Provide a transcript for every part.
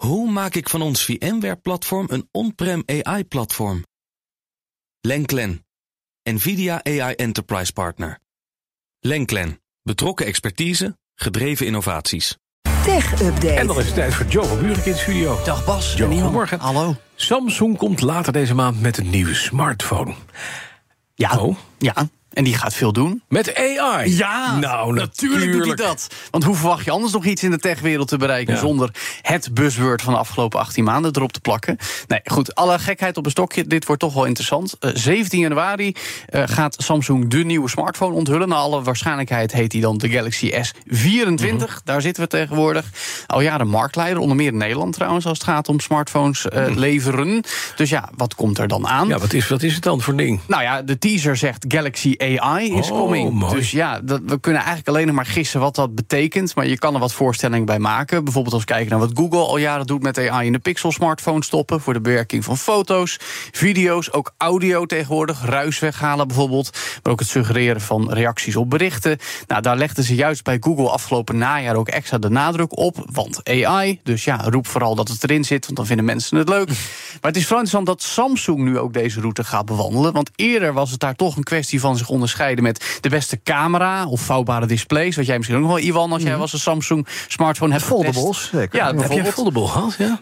Hoe maak ik van ons VMware-platform een on-prem AI-platform? Lenklen, NVIDIA AI Enterprise Partner. Lenklen, betrokken expertise, gedreven innovaties. Tech Update. En dan is het tijd voor Joe van Burik in de studio. Dag Bas. Joe, goedemorgen. Hallo. Samsung komt later deze maand met een nieuwe smartphone. Ja. Oh. Ja. En die gaat veel doen. Met AI? Ja, nou, natuurlijk doet hij dat. Want hoe verwacht je anders nog iets in de techwereld te bereiken... zonder het buzzword van de afgelopen 18 maanden erop te plakken? Nee, goed, alle gekheid op een stokje. Dit wordt toch wel interessant. 17 januari gaat Samsung de nieuwe smartphone onthullen. Naar alle waarschijnlijkheid heet hij dan de Galaxy S24. Daar zitten we tegenwoordig. Al jaren marktleider, onder meer in Nederland trouwens... als het gaat om smartphones leveren. Dus ja, wat komt er dan aan? Ja, wat is het dan voor ding? Nou ja, de teaser zegt Galaxy AI is coming. Mooi. Dus ja, we kunnen eigenlijk alleen nog maar gissen wat dat betekent. Maar je kan er wat voorstellingen bij maken. Bijvoorbeeld als we kijken naar wat Google al jaren doet met AI in de Pixel-smartphone stoppen. Voor de bewerking van foto's, video's, ook audio tegenwoordig. Ruis weghalen bijvoorbeeld. Maar ook het suggereren van reacties op berichten. Nou, daar legden ze juist bij Google afgelopen najaar ook extra de nadruk op. Want AI, dus ja, roep vooral dat het erin zit. Want dan vinden mensen het leuk. Maar het is vooral interessant dat Samsung nu ook deze route gaat bewandelen. Want eerder was het daar toch een kwestie van zich onderscheiden met de beste camera of vouwbare displays, wat jij misschien ook nog wel, Iwan, als jij was een Samsung smartphone hebt foldables, zeker. Ja, heb je een foldable gehad? Ja?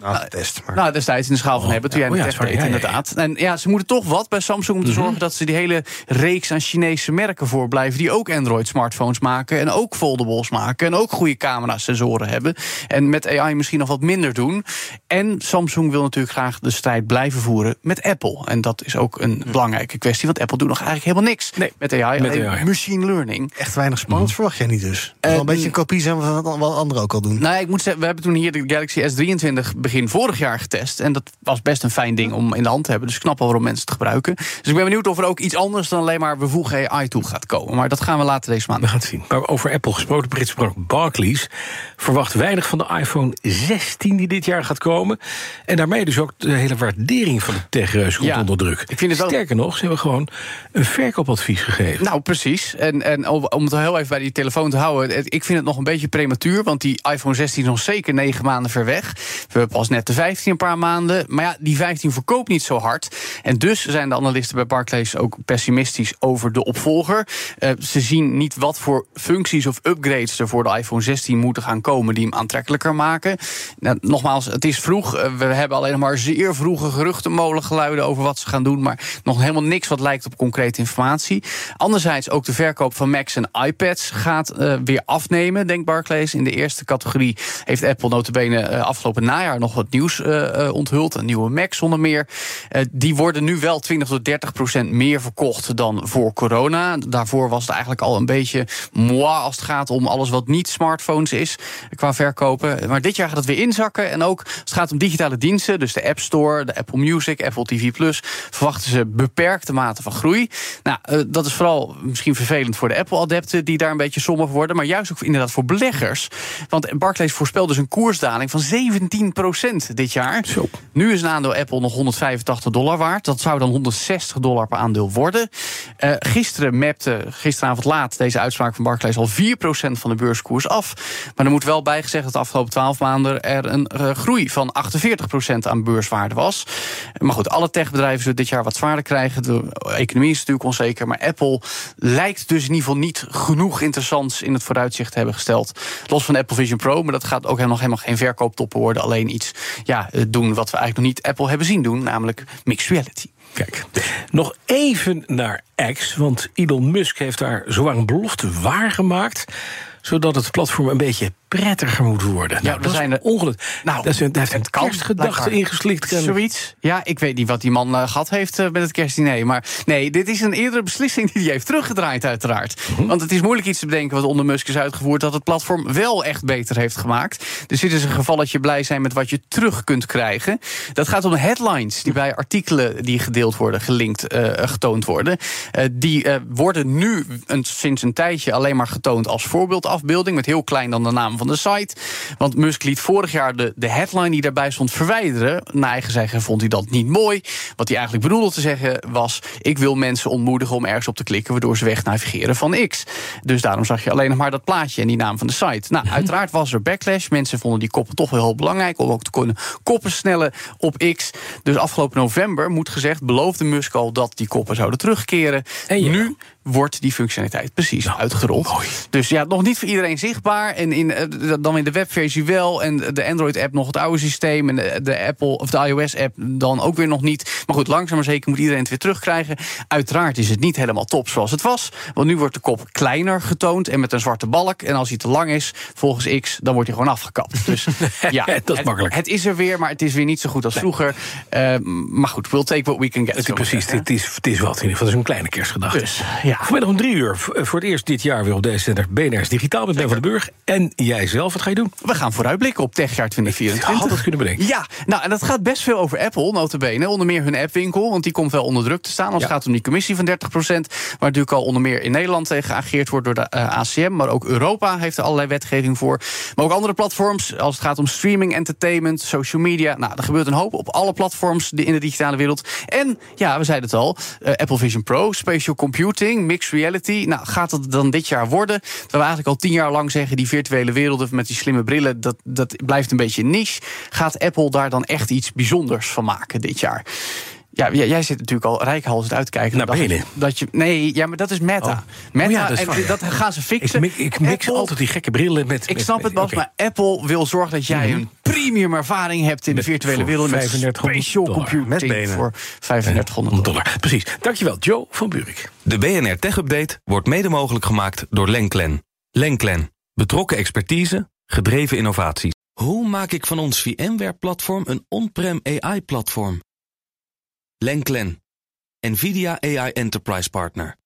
Nou, destijds in de schaal van hebben toen jij met Tech Update inderdaad. En ja, ze moeten toch wat bij Samsung om te zorgen dat ze die hele reeks aan Chinese merken voorblijven die ook Android smartphones maken en ook foldables maken en ook goede camera sensoren hebben en met AI misschien nog wat minder doen. En Samsung wil natuurlijk graag de strijd blijven voeren met Apple en dat is ook een belangrijke kwestie, want Apple doet nog eigenlijk helemaal niks. Nee. Met AI. Machine learning. Echt weinig spannend verwacht jij niet dus? Het zal een beetje een kopie zijn van wat anderen ook al doen. Nou, ik moet zeggen, we hebben toen hier de Galaxy S23 begin vorig jaar getest. En dat was best een fijn ding om in de hand te hebben. Dus ik snap al waarom mensen het gebruiken. Dus ik ben benieuwd of er ook iets anders dan alleen maar we voegen AI toe gaat komen. Maar dat gaan we later deze maand. We gaan het zien. Maar over Apple gesproken, Brits sprak Barclays verwacht weinig van de iPhone 16 die dit jaar gaat komen. En daarmee dus ook de hele waardering van de techreus komt onder druk. Ik vind het wel... Sterker nog, ze hebben gewoon een verkoopadvies gegeven. Nou, precies. En om het heel even bij die telefoon te houden... ik vind het nog een beetje prematuur... want die iPhone 16 is nog zeker 9 maanden ver weg. We hebben pas net de 15 een paar maanden. Maar ja, die 15 verkoopt niet zo hard. En dus zijn de analisten bij Barclays ook pessimistisch over de opvolger. Ze zien niet wat voor functies of upgrades er voor de iPhone 16 moeten gaan komen... die hem aantrekkelijker maken. Nou, nogmaals, het is vroeg. We hebben alleen nog maar zeer vroege geruchtenmolengeluiden... over wat ze gaan doen, maar nog helemaal niks wat lijkt op concrete informatie... Anderzijds ook de verkoop van Macs en iPads gaat weer afnemen, denkt Barclays. In de eerste categorie heeft Apple notabene afgelopen najaar nog wat nieuws onthuld. Een nieuwe Mac zonder meer. Die worden nu wel 20-30% meer verkocht dan voor corona. Daarvoor was het eigenlijk al een beetje moi als het gaat om alles wat niet smartphones is qua verkopen. Maar dit jaar gaat het weer inzakken. En ook als het gaat om digitale diensten, dus de App Store, de Apple Music, Apple TV Plus, verwachten ze beperkte mate van groei. Nou, dat is vooral misschien vervelend voor de Apple-adepten... die daar een beetje sommig worden, maar juist ook inderdaad voor beleggers. Want Barclays voorspelt dus een koersdaling van 17% dit jaar. Zo. Nu is een aandeel Apple nog $185 waard. Dat zou dan $160 per aandeel worden. Gisteravond laat deze uitspraak van Barclays... al 4% van de beurskoers af. Maar er moet wel bijgezegd dat de afgelopen 12 maanden... er een groei van 48% aan beurswaarde was. Maar goed, alle techbedrijven zullen dit jaar wat zwaarder krijgen. De economie is natuurlijk onzeker, maar Apple... lijkt dus in ieder geval niet genoeg interessants in het vooruitzicht te hebben gesteld. Los van de Apple Vision Pro, maar dat gaat ook helemaal geen verkooptoppen worden. Alleen iets doen wat we eigenlijk nog niet Apple hebben zien doen, namelijk mixed reality. Kijk, nog even naar X, want Elon Musk heeft daar zowaar een belofte waargemaakt... zodat het platform een beetje prettiger moet worden. Ja, dat zijn ongelukkig. Nou, daar heeft een kerstgedachte ingeslikt. Zoiets. Ja, ik weet niet wat die man gehad heeft met het kerstdiner. Maar nee, dit is een eerdere beslissing die hij heeft teruggedraaid uiteraard. Want het is moeilijk iets te bedenken wat onder Musk is uitgevoerd... dat het platform wel echt beter heeft gemaakt. Dus dit is een geval dat je blij zijn met wat je terug kunt krijgen. Dat gaat om headlines die bij artikelen die gedeeld worden... getoond worden. Die worden nu sinds een tijdje alleen maar getoond als voorbeeldafbeelding... met heel klein dan de naam naam van de site. Want Musk liet vorig jaar de headline die daarbij stond verwijderen. Naar eigen zeggen vond hij dat niet mooi. Wat hij eigenlijk bedoelde te zeggen was: ik wil mensen ontmoedigen om ergens op te klikken, waardoor ze wegnavigeren van X. Dus daarom zag je alleen nog maar dat plaatje en die naam van de site. Nou, uiteraard was er backlash. Mensen vonden die koppen toch wel heel belangrijk om ook te kunnen koppen snellen op X. Dus afgelopen november, moet gezegd, beloofde Musk al dat die koppen zouden terugkeren. En ja. Nu wordt die functionaliteit precies uitgerold. Mooi. Dus ja, nog niet voor iedereen zichtbaar. En dan in de webversie wel. En de Android-app nog het oude systeem. En de Apple of de iOS-app dan ook weer nog niet. Maar goed, langzaam maar zeker moet iedereen het weer terugkrijgen. Uiteraard is het niet helemaal top zoals het was. Want nu wordt de kop kleiner getoond en met een zwarte balk. En als hij te lang is, volgens X, dan wordt hij gewoon afgekapt. Dus ja, dat is makkelijk. Het is er weer, maar het is weer niet zo goed als vroeger. Maar goed, we'll take what we can get. Precies, het is wat in ieder geval. Het is een kleine kerstgedachte. Dus, ja. Vanmiddag om 3:00 voor het eerst dit jaar weer op deze zender BNR's Digitaal met Ben van den Burg. En jijzelf, wat ga je doen? We gaan vooruitblikken op Techjaar 2024. Ik had dat kunnen bedenken. Ja, nou, en dat gaat best veel over Apple, nota bene. Onder meer hun appwinkel, want die komt wel onder druk te staan. Als het gaat om die commissie van 30%. Waar natuurlijk al onder meer in Nederland tegen geageerd wordt door de ACM. Maar ook Europa heeft er allerlei wetgeving voor. Maar ook andere platforms, als het gaat om streaming, entertainment, social media. Nou, er gebeurt een hoop op alle platforms in de digitale wereld. En, ja, we zeiden het al, Apple Vision Pro, spatial computing, mixed reality. Nou, gaat dat dan dit jaar worden? Dat we eigenlijk al 10 jaar lang zeggen, die virtuele werelden met die slimme brillen, dat blijft een beetje niche. Gaat Apple daar dan echt iets bijzonders van maken dit jaar? Ja, jij zit natuurlijk al reikhalzend uit te kijken. Maar dat is Meta. Dat gaan ze fixen. Ik mix Apple, altijd die gekke brillen met... Ik snap het, Bas, maar Apple wil zorgen dat jij een premium ervaring hebt in de virtuele wereld. Met special computing met BNR. Voor $3500. Precies. Dankjewel, Joe van Burik. De BNR Tech Update wordt mede mogelijk gemaakt door Lenklen. Lenklen. Betrokken expertise, gedreven innovaties. Hoe maak ik van ons VMware-platform een on-prem AI-platform? Lenklen, NVIDIA AI Enterprise Partner.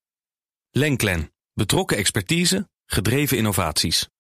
Lenklen, betrokken expertise, gedreven innovaties.